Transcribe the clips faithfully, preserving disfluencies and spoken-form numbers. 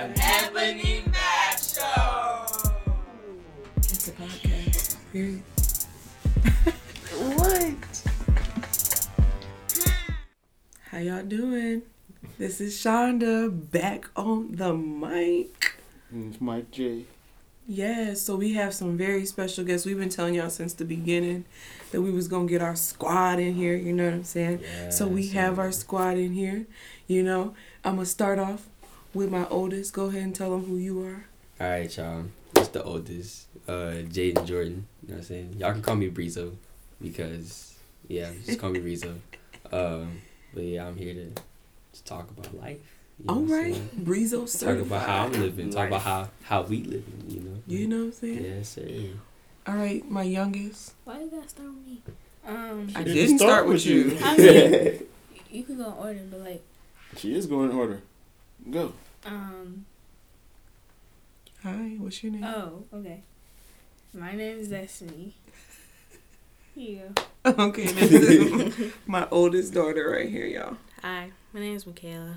an Ebony Matcha Show. It's a podcast. Period. What? How y'all doing? This is Shonda back on the mic. And it's Mike J. Yeah, so we have some very special guests. We've been telling y'all since the beginning that we was going to get our squad in here. You know what I'm saying? Yeah, so we so have our squad in here. You know, I'm going to start off with my oldest. Go ahead and tell them who you are. All right, y'all. It's the oldest, uh, Jaden Jordan. You know what I'm saying? Y'all can call me Brizo because, yeah, just call me Brizo. Um, but, yeah, I'm here to just talk about life. You know all right, Brizo certified. Talk about how I'm living. Talk right. about how, how we living, you know? You know what I'm saying? Yes, sir. All right, my youngest. Why did that start with me? Um, I didn't start, start with you. you. I mean, you could go in order, but like... She is going in order. Go. Um. Hi, what's your name? Oh, okay. My name is Destiny. Here you go. Okay, this is my oldest daughter right here, y'all. Hi, my name is Michaela.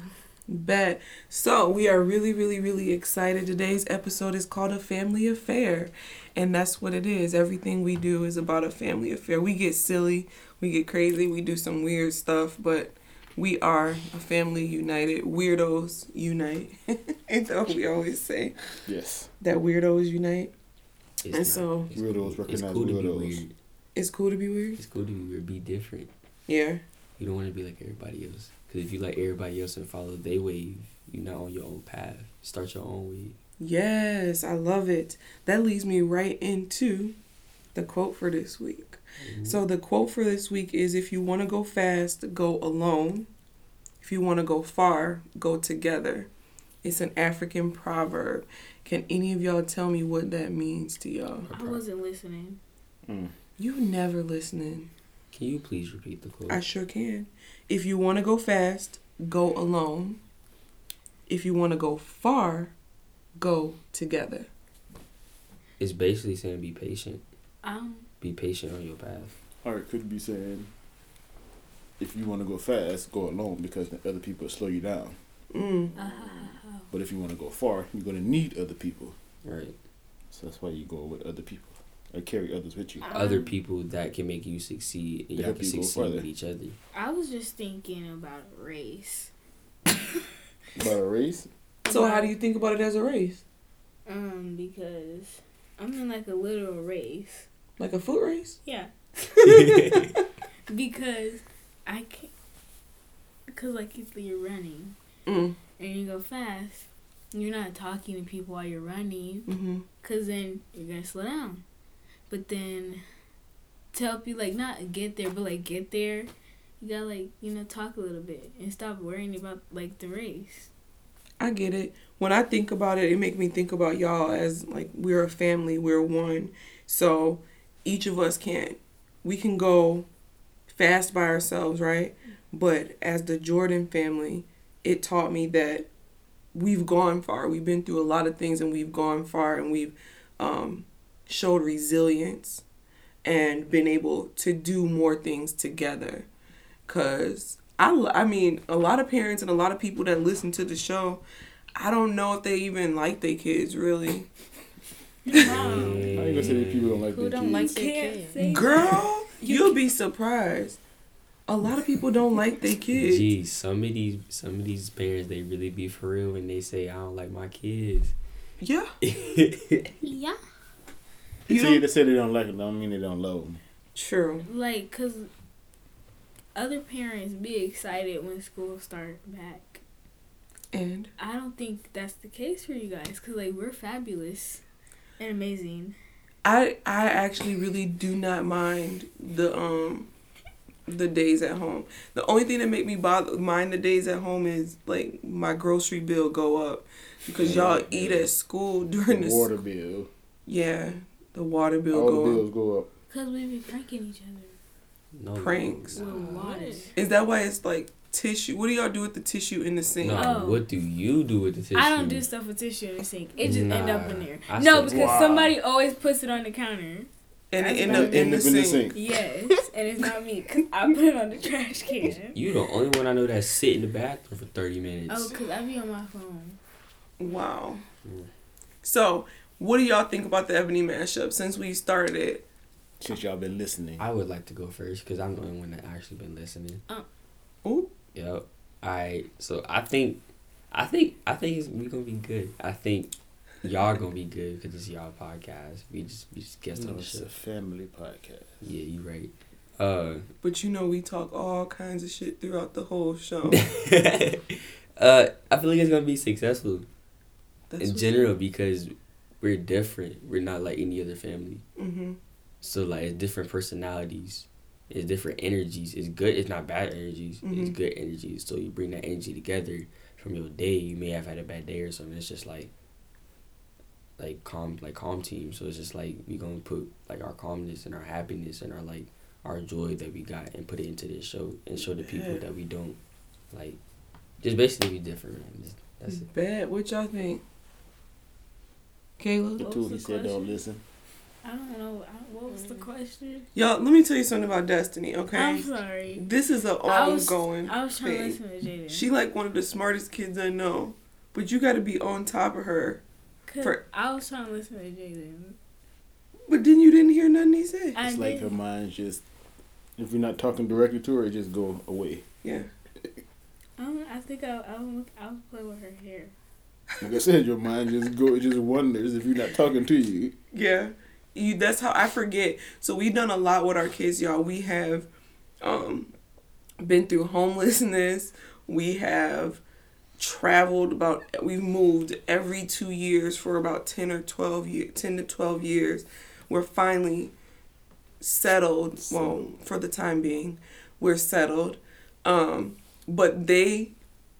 Bet. So we are really, really, really excited. Today's episode is called A Family Affair, and that's what it is. Everything we do is about a family affair. We get silly, we get crazy, we do some weird stuff, but we are a family united. Weirdos unite. Ain't that what we always say? Yes. That weirdos unite. It's and not, so it's weirdos cool. recognize it's cool weirdos. To be weird. It's cool to be weird. It's cool to be weird. Be different. Yeah. You don't want to be like everybody else. Because if you like everybody else and follow their wave, you're not on your own path. Start your own wave. Yes, I love it. That leads me right into the quote for this week. Mm-hmm. So the quote for this week is, if you want to go fast, go alone. If you want to go far, go together. It's an African proverb. Can any of y'all tell me what that means to y'all? I wasn't listening. Mm. You never listening. Can you please repeat the quote? I sure can. If you want to go fast, go alone. If you want to go far, go together. It's basically saying be patient. Um. Be patient on your path. Or it could be saying, if you want to go fast, go alone because the other people slow you down. Mm. Uh-huh. But if you want to go far, you're going to need other people. Right. So that's why you go with other people. Or carry others with you. Other people that can make you succeed and y'all can succeed with each other. I was just thinking about a race. About a race? So how do you think about it as a race? Um, because I'm in like a literal race. Like a foot race? Yeah. Because I can't... Because like if you're running mm. and you go fast, you're not talking to people while you're running. Because mm-hmm. then you're going to slow down. But then, to help you, like, not get there, but, like, get there, you gotta, like, you know, talk a little bit and stop worrying about, like, the race. I get it. When I think about it, it makes me think about y'all as, like, we're a family, we're one. So, each of us can, we can go fast by ourselves, right? But as the Jordan family, it taught me that we've gone far. We've been through a lot of things, and we've gone far, and we've, um... showed resilience and been able to do more things together. Because, I, I mean, a lot of parents and a lot of people that listen to the show, I don't know if they even like their kids, really. Wow. I ain't going to say that people don't like Who their don't kids. Like their kids. Girl, you'll be surprised. A lot of people don't like their kids. Geez, some of these, some of these parents, they really be for real when they say, I don't like my kids. Yeah. Yeah. You so they say they don't like them, don't mean they don't love them. True. Like, because other parents be excited when school start back. And? I don't think that's the case for you guys, because, like, we're fabulous and amazing. I I actually really do not mind the um the days at home. The only thing that make me bother mind the days at home is, like, my grocery bill go up, because y'all eat at school during the... Water sc- bill. Yeah. The water bill All go the bills up. go up. Because we be pranking each other. No, Pranks. With water. Is that why it's like tissue? What do y'all do with the tissue in the sink? No, oh. What do you do with the tissue? I don't do stuff with tissue in the sink. It just nah. end up in there. I no, said, because wow. somebody always puts it on the counter. And it end up in the sink. Yes, and it's not me because I put it on the trash can. You the only one I know that sit in the bathroom for thirty minutes. Oh, because I be on my phone. Wow. Mm. So, what do y'all think about the Ebony Mashup since we started it? Since y'all been listening. I would like to go first because I'm the only one that actually been listening. Oh. Ooh. Yep. All right. So, I think, I think, I think it's, we're going to be good. I think y'all going to be good because it's y'all podcast. We just, we just guest on the show. It's a family podcast. Yeah, you right. Uh, but you know we talk all kinds of shit throughout the whole show. uh, I feel like it's gonna be successful That's in general because we're different. We're not like any other family. Mm-hmm. So like it's different personalities, it's different energies. It's good. It's not bad energies. Mm-hmm. It's good energies. So you bring that energy together from your day. You may have had a bad day or something. It's just like like calm, like calm team. So it's just like we gonna put like our calmness and our happiness and our like. our joy that we got and put it into this show and show the people Bad. that we don't like just basically be different, man. Just, that's it. Bad. What y'all think? Kayla? What was the question? Don't listen. I don't know. I don't, what was the question? Y'all, let me tell you something about Destiny, okay? I'm sorry. This is an ongoing I was, I was trying thing. to listen to Jada. She like one of the smartest kids I know, but you got to be on top of her. Cause for, I was trying to listen to Jada. But then you didn't hear nothing he said. I it's did. Like her mind's just... If you're not talking directly to her, it just go away. Yeah. Um, I think I'll I'll, I'll play with her hair. Like I said, your mind just go. It just wonders if you're not talking to you. Yeah, you. That's how I forget. So we've done a lot with our kids, y'all. We have, um, been through homelessness. We have traveled about. We've moved every two years for about ten or twelve years. Ten to twelve years. We're finally. settled well for the time being we're settled um but they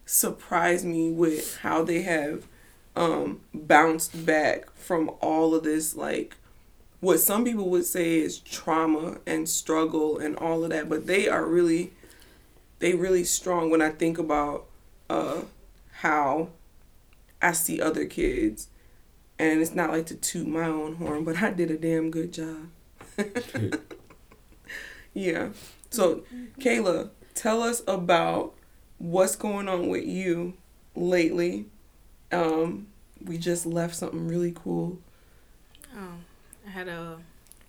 surprised me with how they have um bounced back from all of this, like what some people would say is trauma and struggle and all of that, but they are really they really strong when I think about uh how I see other kids. And it's not like to toot my own horn, but I did a damn good job. Yeah. So, Kayla, tell us about what's going on with you lately. Um, we just left something really cool. Um, I had a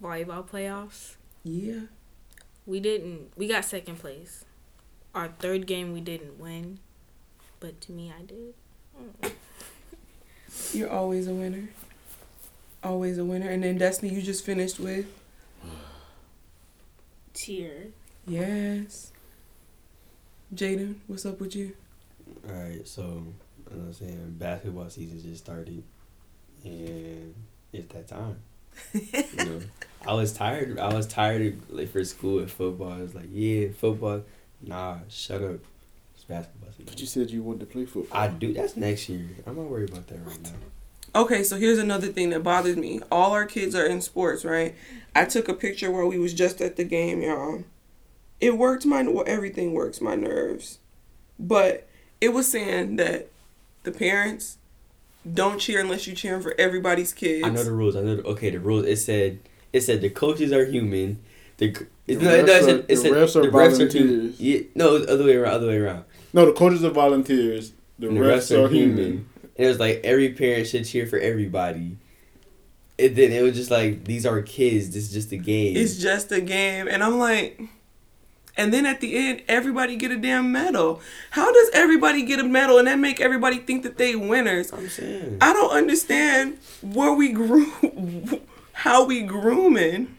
volleyball playoffs. Yeah. We didn't. We got second place. Our third game we didn't win, but to me I did. Oh. You're always a winner. Always a winner. And then Destiny, you just finished with. Tear. Yes. Jaden, what's up with you? All right, so, you know what I'm saying, basketball season just started, and it's that time. You know, I was tired. I was tired of, like, for school and football. I was like, yeah, football. Nah, shut up. It's basketball season. But you said you wanted to play football. I do. That's next year. I'm not worried about that right now. Okay, so here's another thing that bothers me. All our kids are in sports, right? I took a picture where we was just at the game, y'all. It worked my... Well, everything works my nerves. But it was saying that the parents don't cheer unless you're cheering for everybody's kids. I know the rules. I know the... Okay, the rules. It said... It said the coaches are human. The, the no, refs, no, it said, it said, the refs are the refs volunteers. Are yeah, no, it was the other way around. Other way around. No, the coaches are volunteers. The, the refs, refs are, are human. human. It was like every parent should cheer for everybody. And then it was just like, these are kids. This is just a game. It's just a game. And I'm like, and then at the end, everybody get a damn medal. How does everybody get a medal and that make everybody think that they winners? I'm saying. I don't understand where we groom, how we grooming.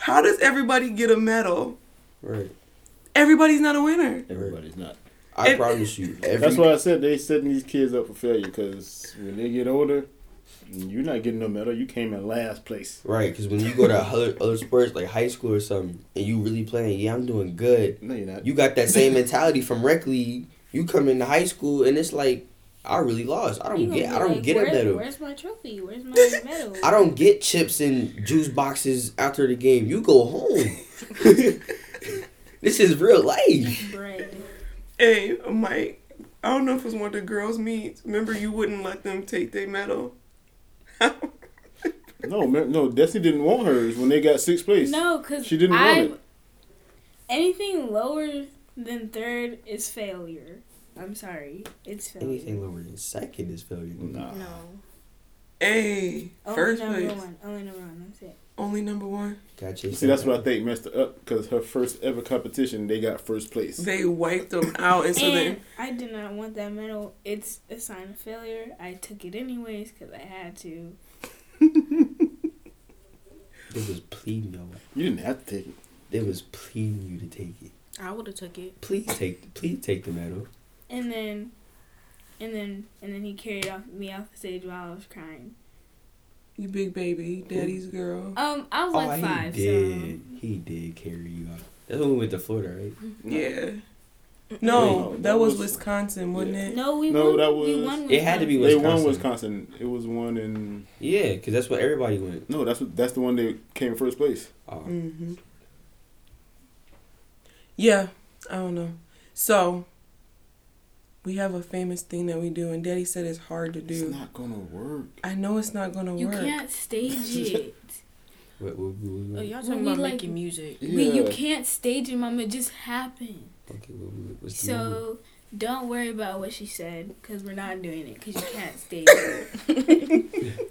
How does everybody get a medal? Right. Everybody's not a winner. Everybody's not. I it, promise you. Every, that's why I said they setting these kids up for failure, because when they get older, you're not getting no medal. You came in last place. Right, because when you go to other, other sports, like high school or something, and you really playing, yeah, I'm doing good. No, you're not. You got that same mentality from rec league. You come into high school, and it's like, I really lost. I don't get I don't like, get where, a medal. Where's my trophy? Where's my medal? I don't get chips and juice boxes after the game. You go home. This is real life. Right. Hey, Mike, I don't know if it was one of the girls' meets. Remember, you wouldn't let them take their medal? no, no, Destiny didn't want hers when they got sixth place. No, because she didn't I, want it. Anything lower than third is failure. I'm sorry. It's failure. Anything lower than second is failure. No. No. Hey, only first number place. One. Only number one. That's it. Only number one. Gotcha. See, that's what I think messed her up because her first ever competition, they got first place. They wiped them out, and so then I did not want that medal. It's a sign of failure. I took it anyways because I had to. They was pleading your way. You didn't have to take it. They was pleading you to take it. I would have took it. Please take, please take the medal. And then, and then, and then he carried off me off the stage while I was crying. You big baby, daddy's girl. Um, I was oh, like five. He did. So. He did carry you off. That's when we went to Florida, right? Yeah. No, that, that was, was Wisconsin, wasn't yeah. it? No, we no, won. That was, we won it had to be Wisconsin. They won Wisconsin. It was one in. Yeah, because that's where everybody went. No, that's what, that's the one that came first place. Oh. Mm-hmm. Yeah, I don't know. So, we have a famous thing that we do, and Daddy said it's hard to do. It's not going to work. I know it's not going to work. You can't stage it. What, what, what, what? Oh, y'all talking about like, making music. Yeah. We, you can't stage it, Mama. It just happened. Okay, what, what, what's the so, don't worry about what she said, because we're not doing it, because you can't stage it.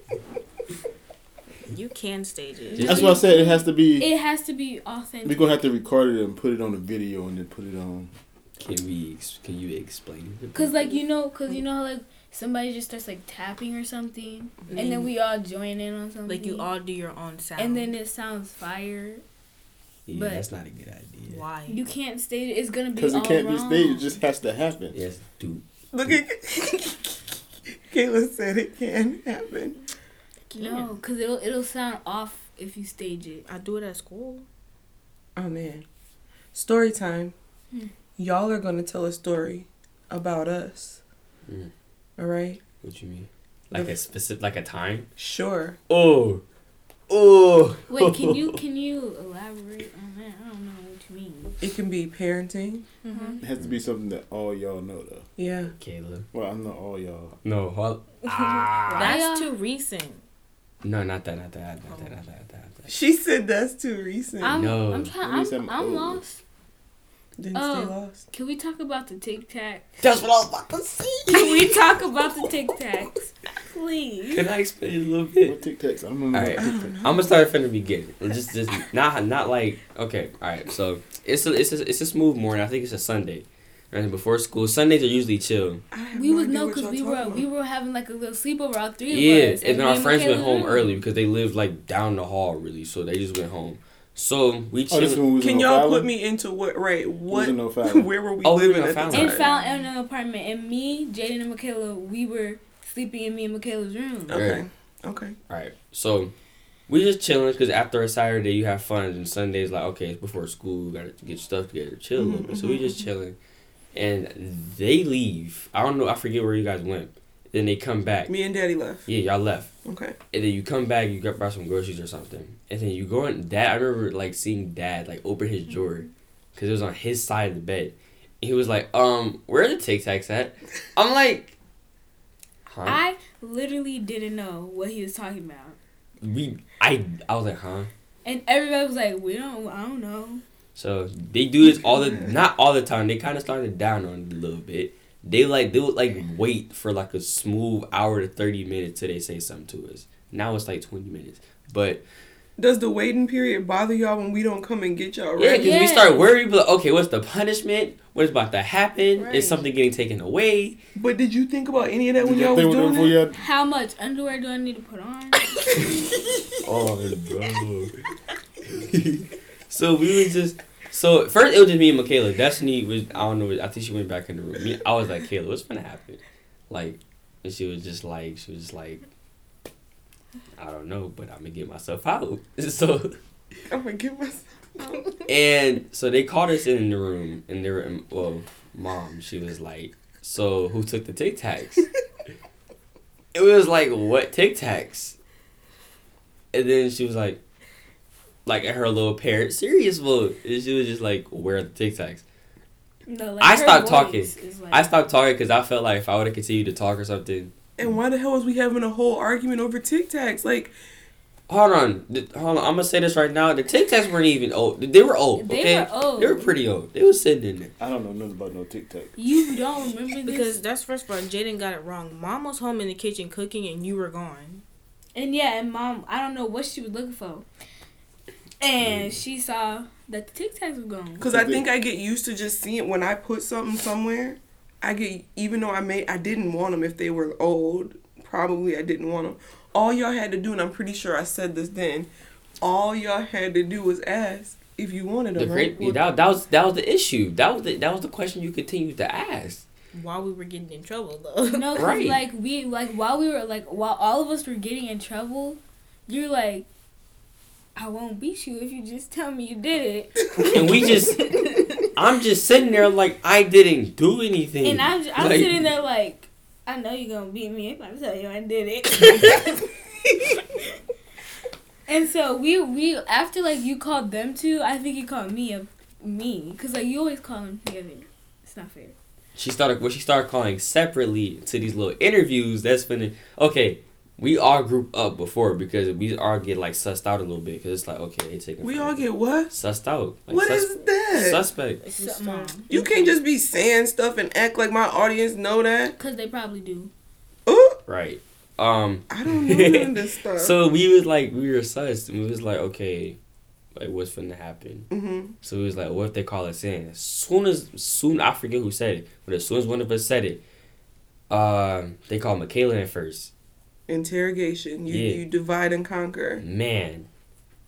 You can stage it. That's why I said it has to be... It has to be authentic. We're going to have to record it and put it on a video and then put it on... Can we... Can you explain it? Because, like, you know... Because, you know, like, somebody just starts, like, tapping or something. Mm-hmm. And then we all join in on something. Like, you all do your own sound. And then it sounds fire. Yeah, but that's not a good idea. Why? You can't stage it. It's going to be all wrong. Because it can't be staged. It just has to happen. Yes, dude. Look at... Kayla said it can happen. No, because it'll, it'll sound off if you stage it. I do it at school. Oh, man. Story time. Mm. Y'all are going to tell a story about us. Mm. All right? What you mean? Like the, a specific, like a time? Sure. Oh. Oh. Wait, can you can you elaborate on that? I don't know what you mean. It can be parenting. Mm-hmm. It has to be something that all y'all know, though. Yeah. Kayla. Well, I'm not all y'all. No. All, ah. That's too recent. No, not that, not that, not that, not that, not that, not that. She said that's too recent. I'm, no. I'm trying, I'm, I'm lost. Didn't uh, stay lost. Can we talk about the Tic Tacs? That's what I was about to say. Can we talk about the Tic Tacs? Please. Can I explain a little bit? What Tic Tacs? I don't know. All right. I'm going to start from the beginning. Just, just not, not like, okay, all right. So it's a, it's a, it's a smooth morning. I think it's a Sunday. And before school, Sundays are usually chill. We would know because we were we were having like a little sleepover, all three of us. Yeah, and then our friends went home early because they lived like down the hall, really. So they just went home. So we chilled. Can y'all put me into what? Right, what? Where were we? Oh, we were in an apartment, and me, Jaden, and Michaela, we were sleeping in me and Michaela's room. Okay, okay, all right. So we just chilling because after a Saturday, you have fun, and Sunday's like okay, it's before school, gotta get stuff together, chill a little bit. So we just chilling. And they leave. I don't know. I forget where you guys went. Then they come back. Me and Daddy left. Yeah, y'all left. Okay. And then you come back. You got buy some groceries or something. And then you go in. Dad, I remember like seeing Dad like open his drawer, cause it was on his side of the bed. He was like, "Um, where are the Tic Tacs at?" I'm like, "Huh." I literally didn't know what he was talking about. We, I, I was like, "Huh." And everybody was like, "We don't. I don't know." So they do this all the not all the time. They kind of started down on it a little bit. They like they would like wait for like a smooth hour to thirty minutes till they say something to us. Now it's like twenty minutes. But does the waiting period bother y'all when we don't come and get y'all ready? Yeah, because yeah. we start worried. Like, okay, what's the punishment? What's about to happen? Right. Is something getting taken away? But did you think about any of that did when y'all was doing it? Yet? How much underwear do I need to put on? Oh, the bro. So we would just, so first it was just me and Michaela. Destiny was, I don't know, I think she went back in the room. Me, I was like, Kayla, what's going to happen? Like, and she was just like, she was just like, I don't know, but I'm going to get myself out. So, I'm going to get myself out. And so they called us in the room, and they were, well, Mom, she was like, so who took the Tic Tacs? It was like, what Tic Tacs? And then she was like, like at her little parent serious mode, and she was just like, "Where are the Tic Tacs?" No, like I, stopped like... I stopped talking. I stopped talking because I felt like if I would have continued to talk or something. And why the hell was we having a whole argument over Tic Tacs? Like, Hold on, hold on. I'm gonna say this right now. The Tic Tacs weren't even old. They were old. They okay? were old. They were pretty old. They were sitting in there. I don't know nothing about no Tic Tacs. You don't remember this? Because that's first part. Jaden got it wrong. Mom was home in the kitchen cooking, and you were gone. And yeah, and mom, I don't know what she was looking for, and mm. she saw that the Tic Tacs were gone. Because I think I get used to just seeing when I put something somewhere. I get even though I made I didn't want them if they were old. Probably I didn't want them. All y'all had to do, and I'm pretty sure I said this then, all y'all had to do was ask if you wanted them. The great, right? that, that was that was the issue. That was the, that was the question you continued to ask. While we were getting in trouble, though. No, right. like we like while we were like while all of us were getting in trouble, you're like, I won't beat you if you just tell me you did it. And we just, I'm just sitting there like I didn't do anything. And I'm I'm like, sitting there like. I know you're going to beat me if I tell you I did it. And so we, we after, like, you called them two, I think you called me a me. Because, like, you always call them together. It's not fair. She started, well, she started calling separately to these little interviews. That's been, okay, we all group up before because we all get, like, sussed out a little bit. Because it's like, okay, they taking We all get what? Sussed out. Like, what sus- is that? Suspect. Sus- you can't just be saying stuff and act like my audience know that. Because they probably do. Ooh. Right. Um. I don't know this stuff. So we was like, we were sussed. And we was like, okay, like, what's finna happen? Mm-hmm. So we was like, what if they call us in? As soon as, soon, I forget who said it. But as soon as one of us said it, uh, they called Michaela in first. Interrogation. You yeah. you divide and conquer. Man.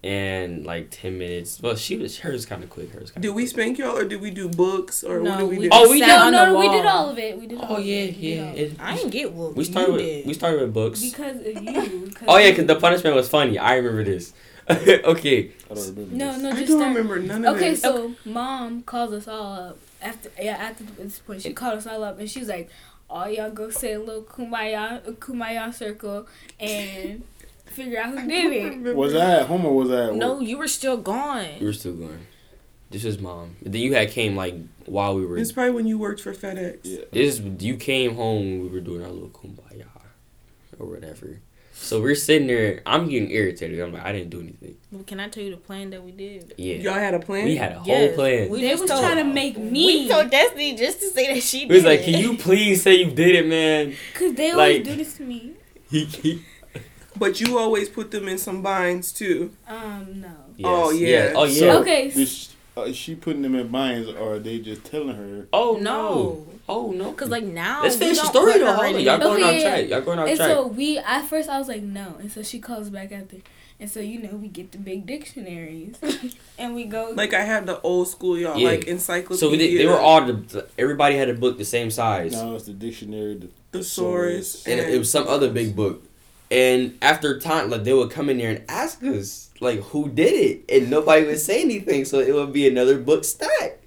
And like ten minutes. Well, she was hers kind of quick. Hers. Kinda did we quick. Spank y'all or did we do books or no, what did we, we do? Oh, we did. No, no, we did all of it. We did. All oh of yeah, it. yeah. It, I didn't get what we started. You with, did. We started with books because of you. Cause oh yeah, because the punishment was funny. I remember this. Okay. I don't remember. No, this. no, just I don't start. remember none of okay, it. So okay, so mom calls us all up after. Yeah, after this point, she called us all up and she was like, all y'all go say a little kumbaya, kumbaya circle and figure out who did it. Was I at home or was I at work? No, you were still gone. You were still gone. This is mom. Then you had came like while we were. It's probably when you worked for FedEx. Yeah. This you came home when we were doing our little kumbaya or whatever. So we're sitting there. I'm getting irritated. I'm like, I didn't do anything. Well, can I tell you the plan that we did? Yeah. Y'all had a plan? We had a yes. whole plan. We they was told, trying to make me. We told Destiny just to say that she did it. We was like, can you please say you did it, man? Because they always like, do this to me. He, he. But you always put them in some binds, too. Um, no. Yes. Oh, yeah. Yes. Oh, yeah. So, okay. Is she, is she putting them in binds, or are they just telling her? Oh, no. no. Oh no! Cause like now let's finish the story though. Hold on, y'all going okay, out track. Y'all going out and track. And so we, at first, I was like no, and so she calls back after, and so you know we get the big dictionaries, and we go. Like I had the old school y'all yeah. like encyclopedia. So we did, they were all the everybody had a book the same size. No, it's the dictionary, the thesaurus, and, and it was some other big book. And after time, like they would come in there and ask us like who did it, and nobody would say anything, so it would be another book stack.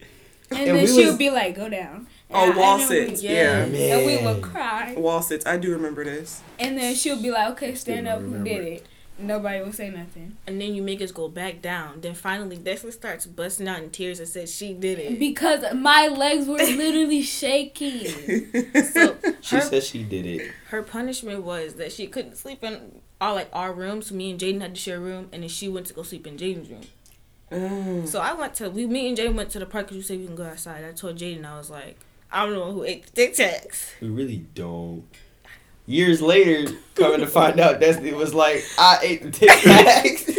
And, and then she was, would be like, go down. Oh, wall sits, yeah. yeah. And we would cry. Wall sits, I do remember this. And then she'll be like, okay, stand up, who did it? Nobody will say nothing. And then you make us go back down. Then finally, Destiny starts busting out in tears and says she did it. Because my legs were literally shaking. So she her, said she did it. Her punishment was that she couldn't sleep in all like our rooms. So me and Jaden had to share a room, and then she went to go sleep in Jaden's room. Mm. So I went to, we, me and Jaden went to the park because you said we can go outside. I told Jaden, I was like, I don't know who ate the Tic Tacs. We really don't. Years later, coming to find out, Destiny was like, I ate the Tic Tacs.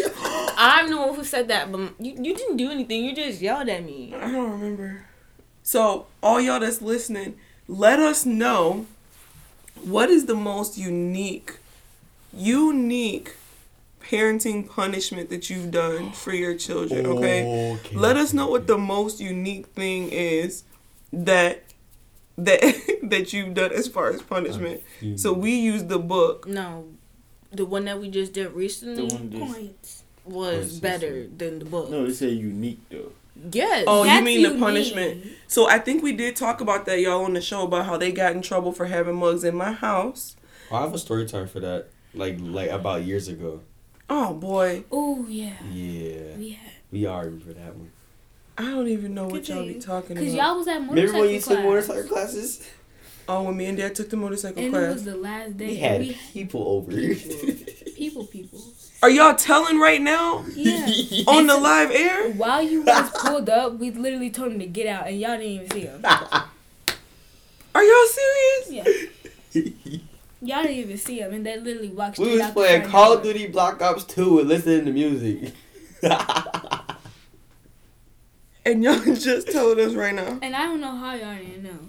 I'm the one who said that, but you, you didn't do anything. You just yelled at me. I don't remember. So, all y'all that's listening, let us know what is the most unique, unique parenting punishment that you've done for your children, okay? okay. Let us know what the most unique thing is. That that that you've done as far as punishment. Uh, so we used the book. No, the one that we just did recently just was better than the book. No, they say unique though. Yes. Oh, you mean unique. The punishment? So I think we did talk about that, y'all, on the show about how they got in trouble for having mugs in my house. Oh, I have a story time for that. Like like about years ago. Oh boy. Oh yeah. Yeah. We had. We argued for that one. I don't even know what y'all be talking about. Because y'all was at motorcycle classes. Remember when you class? took motorcycle classes? Oh, when me and Dad took the motorcycle and class. And it was the last day. We had we people over. People, people. people. Are y'all telling right now? Yeah. On the live air? While you guys pulled up, we literally told him to get out, and y'all didn't even see him. Are y'all serious? Yeah. Y'all didn't even see him, and they literally walked straight out. We was playing Call of Duty Black Ops Two and listening to music. And y'all just told us right now. And I don't know how y'all didn't know.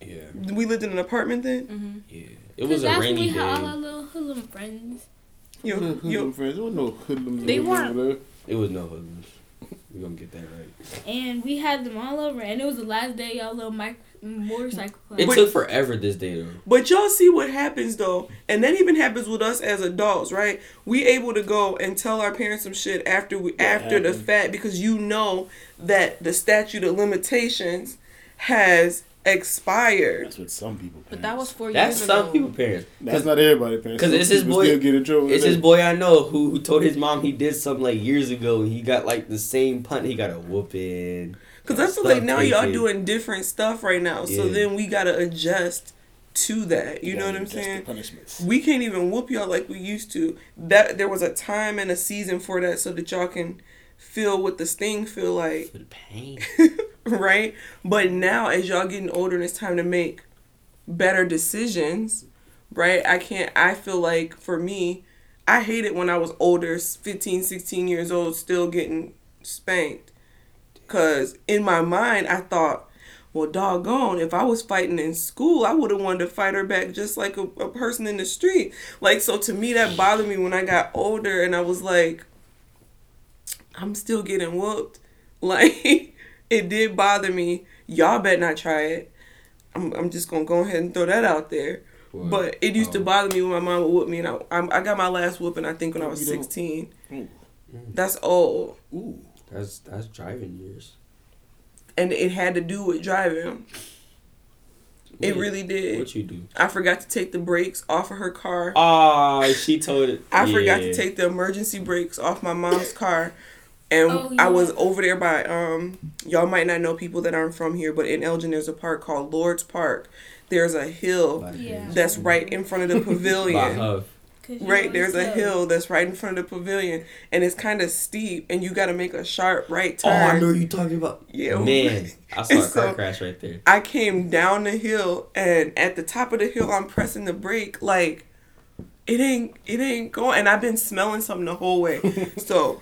Yeah. We lived in an apartment then? Mm-hmm. Yeah. It was a rainy day. Because that's when we had all our little hoodlum friends. Yo, hoodlum yo. friends. There was no hoodlums. They weren't. There. It was no hoodlums. We're going to get that right. And we had them all over. And it was the last day y'all little mic- motorcycle class. It but, took forever this day, though. But y'all see what happens, though. And that even happens with us as adults, right? We able to go and tell our parents some shit after we what after happened? the fact. Because you know that the statute of limitations has expired. That's what some people parents. But that was four That's years ago. That's some people parents. That's not everybody parents. Because it's this boy. It's this boy I know who, who told his mom he did something like years ago and he got like the same punt. He got a whooping. Because I feel like now taken. y'all doing different stuff right now. Yeah. So then we got to adjust to that. You yeah, know what I'm saying? We can't even whoop y'all like we used to. That there was a time and a season for that so that y'all can feel what the sting feel like. For the pain. Right? But now, as y'all getting older and it's time to make better decisions, right? I can't, I feel like for me, I hated when I was older, fifteen, sixteen years old, still getting spanked. Because in my mind, I thought, well, doggone, if I was fighting in school, I would have wanted to fight her back just like a, a person in the street. Like, so to me, that bothered me when I got older and I was like, I'm still getting whooped. Like, it did bother me. Y'all better not try it. I'm I'm just going to go ahead and throw that out there. What? But it used oh. to bother me when my mom would whoop me. And I I, I got my last whooping, I think, when I was sixteen. Mm. That's old. Ooh. That's, that's driving years. And it had to do with driving. What it really did. What you do? I forgot to take the brakes off of her car. Oh, she told it. I yeah. forgot to take the emergency brakes off my mom's car. And oh, yeah. I was over there by, um, y'all might not know people that aren't from here, but in Elgin, there's a park called Lord's Park. There's a hill yeah. that's right in front of the pavilion. Right, there's a hill that's right in front of the pavilion. And it's kind of steep, and you got to make a sharp right turn. Oh, I know you're talking about. Yeah. Man, I saw a car so crash right there. I came down the hill, and at the top of the hill, I'm pressing the brake like, it ain't, it ain't going. And I've been smelling something the whole way. So...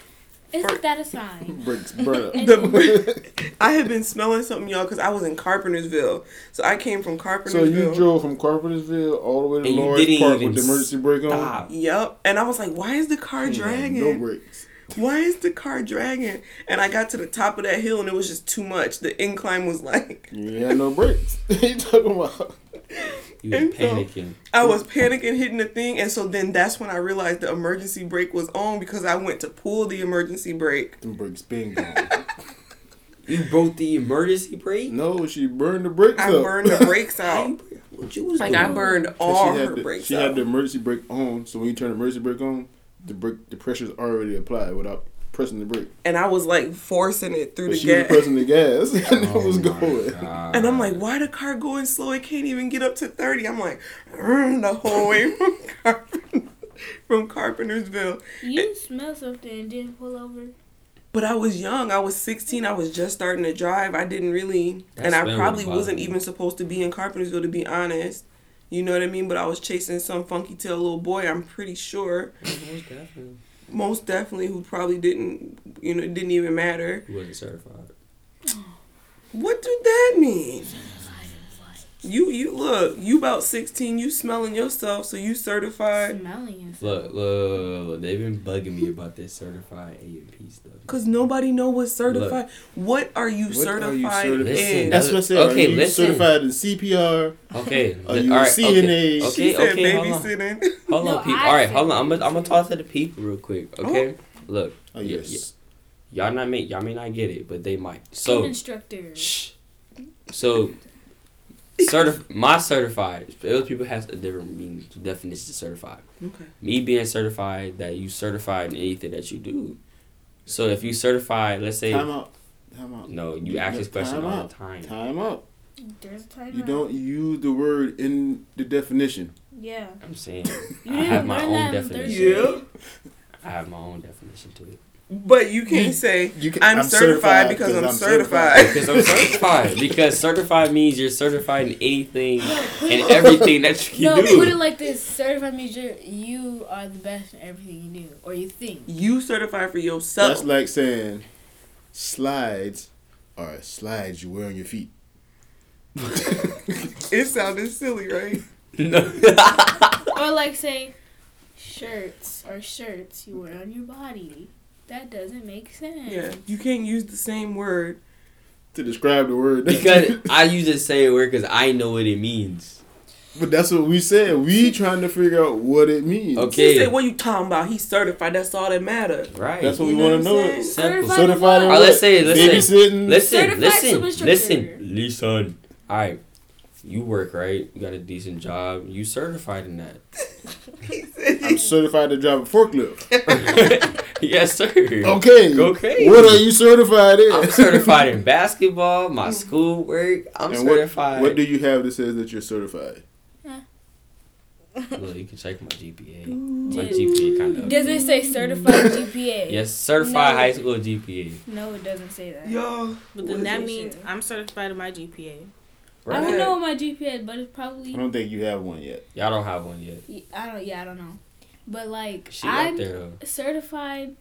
Isn't that a sign? Bricks, bro. the, I had been smelling something, y'all, because I was in Carpentersville. So I came from Carpentersville. So you drove from Carpentersville all the way to Lawrence Park with the emergency brake on? Yep. And I was like, why is the car dragging? No brakes. Why is the car dragging? And I got to the top of that hill, and it was just too much. The incline was like... You had no brakes. What are you talking about? You were panicking. So I was panicking, hitting the thing, and so then that's when I realized the emergency brake was on because I went to pull the emergency brake. The brake's been gone. You broke the emergency brake? No, she burned the brakes I up. I burned the brakes out. What you was like doing? I burned all her the, brakes she out. She had the emergency brake on, so when you turn the emergency brake on, the brake the pressure's already applied without pressing the brake. And I was like forcing it through but the she gas. She was pressing the gas. I knew oh it was going. God. And I'm like, why the car going slow? It can't even get up to thirty. I'm like, the whole way from Carpenter, from Carpentersville. You smell something and didn't pull over. But I was young. I was sixteen. I was just starting to drive. I didn't really, that and I probably wasn't even supposed to be in Carpentersville, to be honest. You know what I mean? But I was chasing some funky tail little boy, I'm pretty sure. Most definitely. Most definitely, who probably didn't, you know, didn't even matter. He wasn't certified. What did that mean? You, you look, you about sixteen, you smelling yourself, so you certified. Smelling yourself. Look, look, look, they've been bugging me about this certified A and P stuff. Because nobody know what's certified. Look, what are you what certified are you certi- in? Listen, that's what I said. Okay, are you listen. certified in C P R? Okay. Are you all right, C N A? Okay, okay, she said okay, babysitting. Hold on, hold on no, people. All right, hold on. I'm going I'm to talk to the people real quick, okay? Oh. Look. Oh, yes. Y- y- y'all, not may, y'all may not get it, but they might. So, instructor. Shh. So... Certif- my certified, those people have a different meaning, definition of certified. Okay. Me being certified, that you certified in anything that you do. So if you certified, let's say... Time out. Time out. No, you, you ask this question all the time. Time out. There's time You out. Don't use the word in the definition. Yeah. I'm saying, I have my own definition. Yeah. I have my own definition to it. But you can't say you can, I'm, I'm certified, certified because I'm certified. Because I'm certified. Because certified means you're certified in anything and everything that you can no, do. No, put it like this. Certified means you're, you are the best in everything you do or you think. You certified for yourself. That's like saying slides are slides you wear on your feet. It sounded silly, right? No. Or like saying shirts are shirts you wear on your body. That doesn't make sense. Yeah, you can't use the same word to describe the word. Because I use the same word because I know what it means. But that's what we said. We trying to figure out what it means. Okay. He said, what you talking about? He's certified. That's all that matters. Right. That's what you we want to know. Certified. Certified. All right, let's say, let's say, listen, listen, listen, listen, listen. All right. You work, right? You got a decent job. You certified in that. I'm certified to drive a forklift. Yes, sir. Okay. Okay. What are you certified in? I'm certified in basketball, my schoolwork. I'm and certified. What, what do you have that says that you're certified? Huh. Well, you can check my G P A. My G P A kind of. Does it say certified G P A? Yes, certified no. high school G P A. No, it doesn't say that. Yo. But then that means say? I'm certified in my G P A. Right. I don't know my G P A, but it's probably. I don't think you have one yet. Y'all don't have one yet. I don't. Yeah, I don't know. But like, she I'm up there, certified.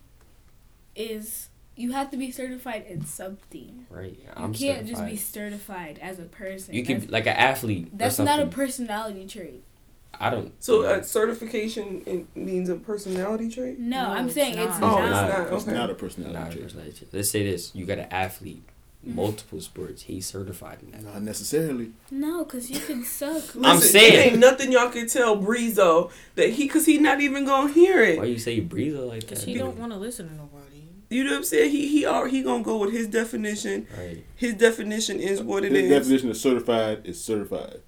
Is you have to be certified in something. Right. I'm you can't certified. just be certified as a person. You can that's, like an athlete. That's or not a personality trait. I don't. So a certification means a personality trait. No, no I'm it's saying not. it's not. Oh, it's not. Okay. It's not a personality not trait. A personality trait. Let's say this: you got an athlete. Multiple sports, he's certified in that. Not necessarily. No, because you can suck. Listen, I'm saying. There ain't nothing y'all can tell Breezo that he, because he not even going to hear it. Why you say Breezo like that? Because he don't want to listen to nobody. You know what I'm saying? He he, are, he going to go with his definition. Right. His definition is what it his is. His definition of certified is certified.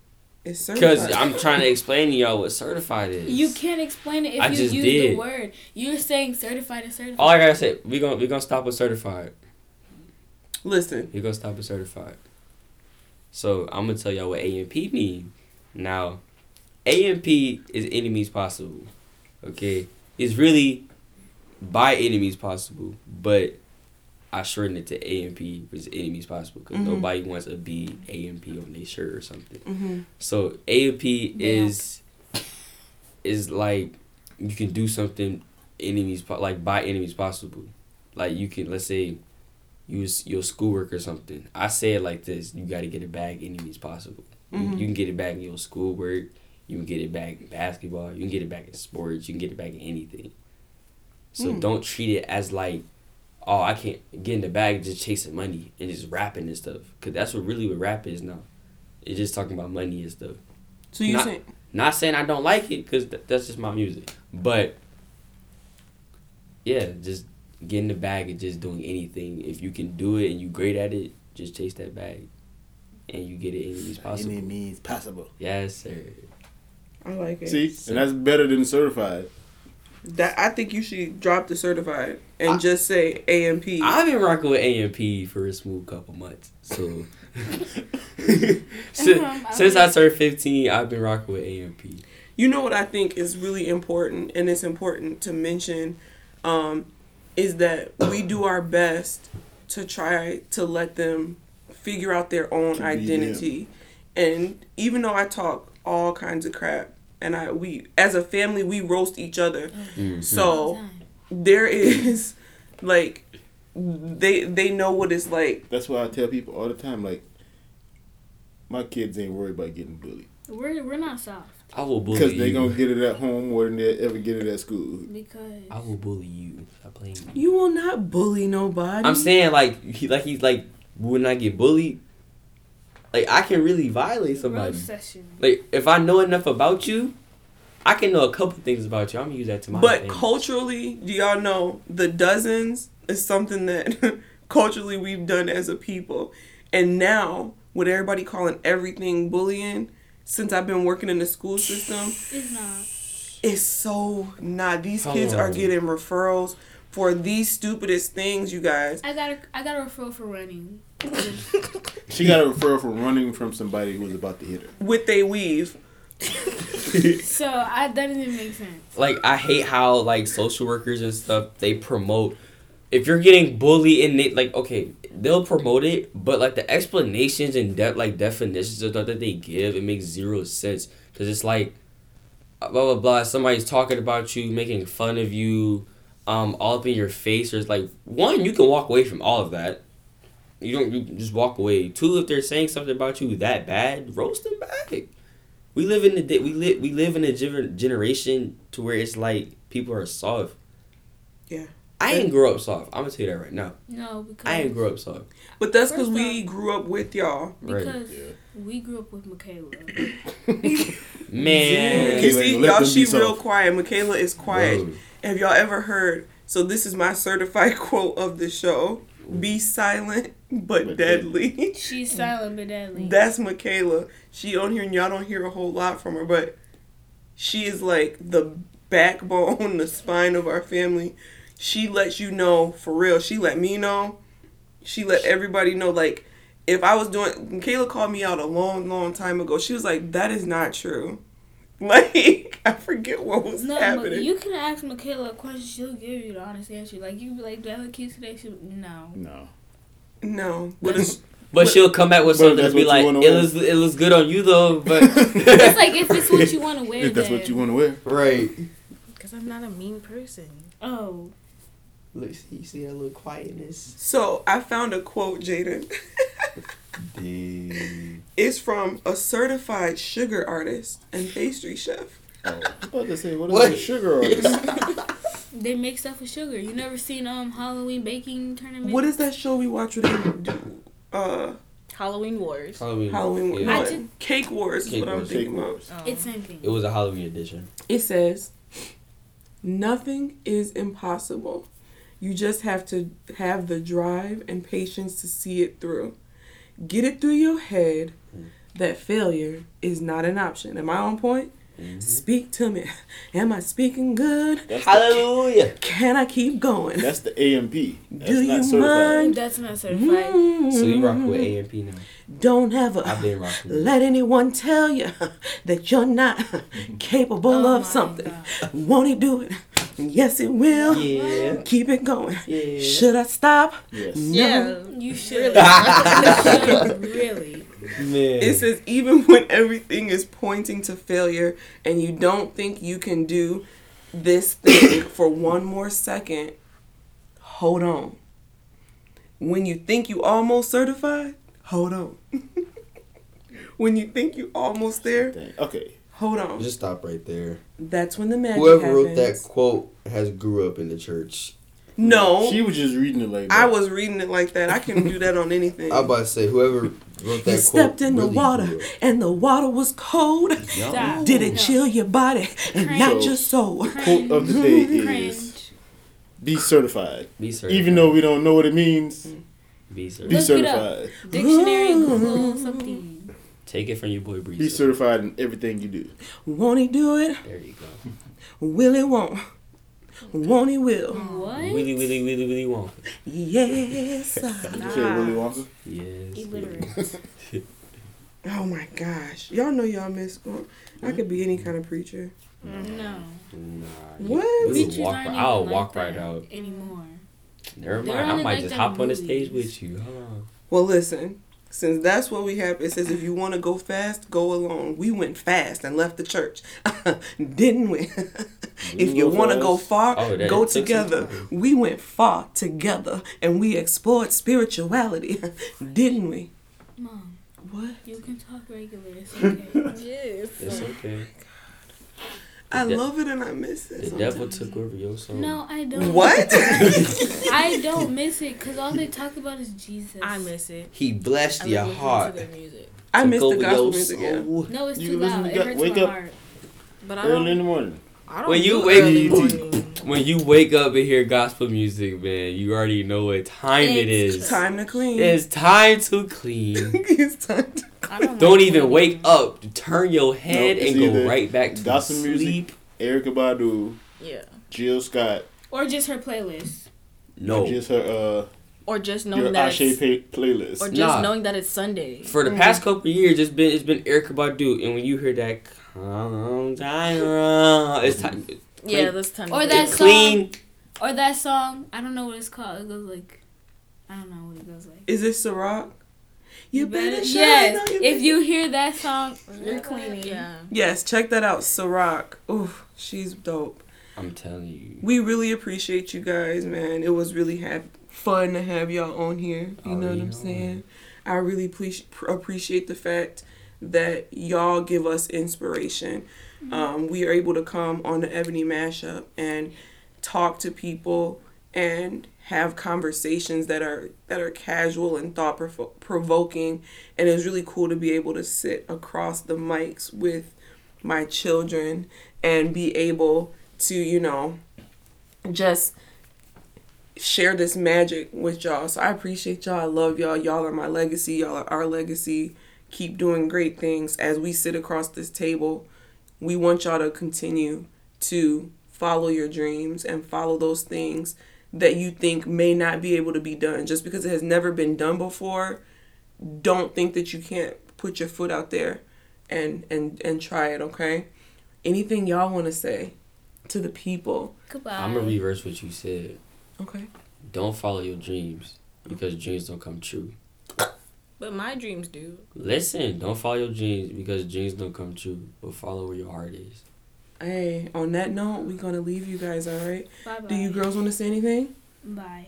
It's certified. Because I'm trying to explain to y'all what certified is. You can't explain it if I you use did. the word. You're saying certified is certified. All I got to say, we're going we gonna to stop with certified. Listen. You're going to stop at certified. So, I'm going to tell y'all what A M P means. Now, A M P is any means possible. Okay? It's really by any means possible. But I shorten it to A M P, which is any means possible. Because mm-hmm. nobody wants a B A M P on their shirt or something. Mm-hmm. So, A M P is, is like you can do something any means, like by any means possible. Like you can, let's say... Use your schoolwork or something. I say it like this. You got to get it back any means possible. Mm-hmm. You can get it back in your schoolwork. You can get it back in basketball. You can get it back in sports. You can get it back in anything. So mm. don't treat it as like, oh, I can't get in the bag just chasing money and just rapping and stuff. Because that's what really what rap is now. It's just talking about money and stuff. So you saying... Not saying I don't like it because th- that's just my music. But, yeah, just... Get in the bag and just doing anything. If you can do it and you're great at it, just chase that bag. And you get it any means possible. Any means possible. Yes, sir. I like it. See? So, and that's better than certified. That I think you should drop the certified and I, just say A M P. I've been rocking with A M P for a smooth couple months. So, since, um, I since I turned fifteen, I've been rocking with A M P. You know what I think is really important, and it's important to mention... Um, is that we do our best to try to let them figure out their own identity. Yeah. And even though I talk all kinds of crap, and I we as a family, we roast each other. Mm-hmm. So there is, like, they they know what it's like. That's why I tell people all the time, like, my kids ain't worried about getting bullied. We're, we're not soft. I will bully you. Because they're going to get it at home more than they'll ever get it at school. Because... I will bully you. I blame you. You will not bully nobody. I'm saying, like, he, like he's like, when I get bullied, like, I can really violate somebody. Like, if I know enough about you, I can know a couple things about you. I'm going to use that to my But advantage. Culturally, do y'all know, the dozens is something that culturally we've done as a people. And now, with everybody calling everything bullying... Since I've been working in the school system, it's not. It's so not. These Hold kids on. are getting referrals for these stupidest things, you guys. I got a, I got a referral for running. She got a referral for running from somebody who was about to hit her. With they weave. So I, that doesn't make sense. Like, I hate how, like, social workers and stuff, they promote. If you're getting bullied and they, like, okay, they'll promote it, but, like, the explanations and, de- like, definitions of stuff that they give, it makes zero sense. Because it's like, blah, blah, blah, somebody's talking about you, making fun of you, um, all up in your face. Or it's like, one, you can walk away from all of that. You don't you just walk away. Two, if they're saying something about you that bad, roast them back. We live in the we live we live in a generation to where it's like people are soft. Yeah, I didn't grow up soft. I'm gonna tell you that right now. No, because I didn't grow up soft. But that's because we grew up with y'all. Because right. yeah. we grew up with Michaela. Man, you see, y'all she real quiet. Michaela is quiet. Bro. Have y'all ever heard? So this is my certified quote of the show. Be silent but, but deadly. deadly. She's silent but deadly. That's Michaela. She don't hear, and y'all don't hear a whole lot from her, but she is like the backbone, the spine of our family. She lets you know for real. She let me know. She let everybody know. Like, if I was doing, Michaela called me out a long, long time ago. She was like, "That is not true." Like, I forget what was no, happening. You can ask Michaela a question. She'll give you the honest answer. Like, you can be like, do I have a kid today? She'll, no. No. No. But, but, but she'll come back with something and be like, it was, it was good on you, though. But it's like, if it's what you want to wear, If that's then. what you want to wear. Right. Because I'm not a mean person. Oh. Look, you see that little quietness? So, I found a quote, Jaden. Dang. It's from a certified sugar artist and pastry chef. Oh, I was about to say, what is what? a sugar artist? They make stuff with sugar. You never seen um Halloween baking tournament? What is that show we watch with them do? Uh, Halloween Wars. Halloween, Halloween Wars. Yeah. No, Cake Wars is Cake what Wars. I'm thinking about. Oh. It's same thing. It was a Halloween edition. It says, nothing is impossible. You just have to have the drive and patience to see it through. Get it through your head that failure is not an option. Am I on point? Mm-hmm. Speak to me. Am I speaking good? That's Hallelujah. The, can I keep going? That's the A M P. That's Do not you certified. Mind? That's not certified. Mm-hmm. So you rock with A M P now? Don't ever I've been rocking let anyone tell you that you're not capable oh of something. God. Won't he do it? Yes, it will. Yeah. Keep it going. Yeah. Should I stop? Yes. No. Yeah, you should. Really. Man. It says, even when everything is pointing to failure and you don't think you can do this thing for one more second, hold on. When you think you almost certified, hold on. When you think you almost there, okay, hold on. Just stop right there. That's when the magic Whoever happens. Wrote that quote has grew up in the church. No. She was just reading it like that. I was reading it like that. I can do that on anything. I was about to say, whoever... He stepped in really the water, cool. and the water was cold. Stop. Did it no. chill your body and Cringe. Not your soul? The quote of the day is, Cringe. Be certified. Be certified. Even though we don't know what it means, be certified. Be certified. Dictionary, Google, something. Take it from your boy, Breeze. Be certified in everything you do. Won't he do it? There you go. Will he won't? Won't he will? What? Willy, willy, willy, willy Wonka. Yes. Did you say Willy Wonka? Yes. Illiterate. Oh my gosh. Y'all know y'all miss school. I could be any kind of preacher. No. Nah. What? You walk, I'll like walk right out. Anymore. Never mind. I might just hop movies. On the stage with you. Hold on. Well, listen. Since that's what we have, it says if you want to go fast, go alone. We went fast and left the church. Didn't we? If you want to go far, oh, go together. We went far together and we explored spirituality. Didn't we? Mom. What? You can talk regularly. It's okay. Yes. It's okay. I de- love it and I miss it. The sometimes. Devil took over your soul. No, I don't. What? I don't miss it because all they talk about is Jesus. I miss it. He blessed your heart. To music. I miss the gospel music. Yeah. No, it's you too loud. To it hurts wake my up heart. But I early in the morning. I don't when you do wake early morning. When you wake up and hear gospel music, man, you already know what time it's it is. It's time to clean. It's time to clean. It's time to I don't, don't even wake up. Turn your head nope, and go right back to gospel sleep. Music, Erykah Badu, yeah, Jill Scott, or just her playlist. No, or just her. Uh, or just knowing your that Ashe pay- playlist. Or just nah. knowing that it's Sunday. For the past couple of years, it's been it's been Erykah Badu, and when you hear that Calm down. It's time. Yeah, this time. Or that song. Or that song. I don't know what it's called. It goes like, I don't know what it goes like. Is it Ciroc? You, you better, better shine. Yes. If better. You hear that song, you're cleaning. Yeah. Yes, check that out, Ciroc. Ooh, she's dope. I'm telling you. We really appreciate you guys, man. It was really ha- fun to have y'all on here. You oh, know what yeah. I'm saying? I really ple- appreciate the fact that y'all give us inspiration. Mm-hmm. Um, we are able to come on the Ebony Mashup and talk to people and have conversations that are that are casual and thought provo- provoking. And it's really cool to be able to sit across the mics with my children and be able to, you know, just share this magic with y'all. So I appreciate y'all. I love y'all. Y'all are my legacy. Y'all are our legacy. Keep doing great things. As we sit across this table, we want y'all to continue to follow your dreams and follow those things that you think may not be able to be done. Just because it has never been done before, don't think that you can't put your foot out there and, and, and try it, okay? Anything y'all want to say to the people? Goodbye. I'm going to reverse what you said. Okay. Don't follow your dreams because dreams don't come true. But my dreams do. Listen, don't follow your dreams because dreams don't come true. But follow where your heart is. Hey, on that note, we're going to leave you guys, all right? Bye-bye. Do you girls want to say anything? Bye.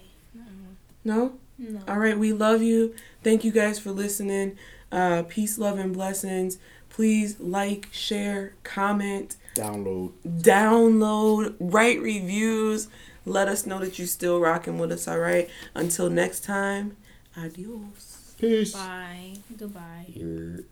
No? No. All right, we love you. Thank you guys for listening. Uh, peace, love, and blessings. Please like, share, comment. Download. Download. Write reviews. Let us know that you're still rocking with us, all right? Until next time, adios. Peace. Bye. Goodbye. Here.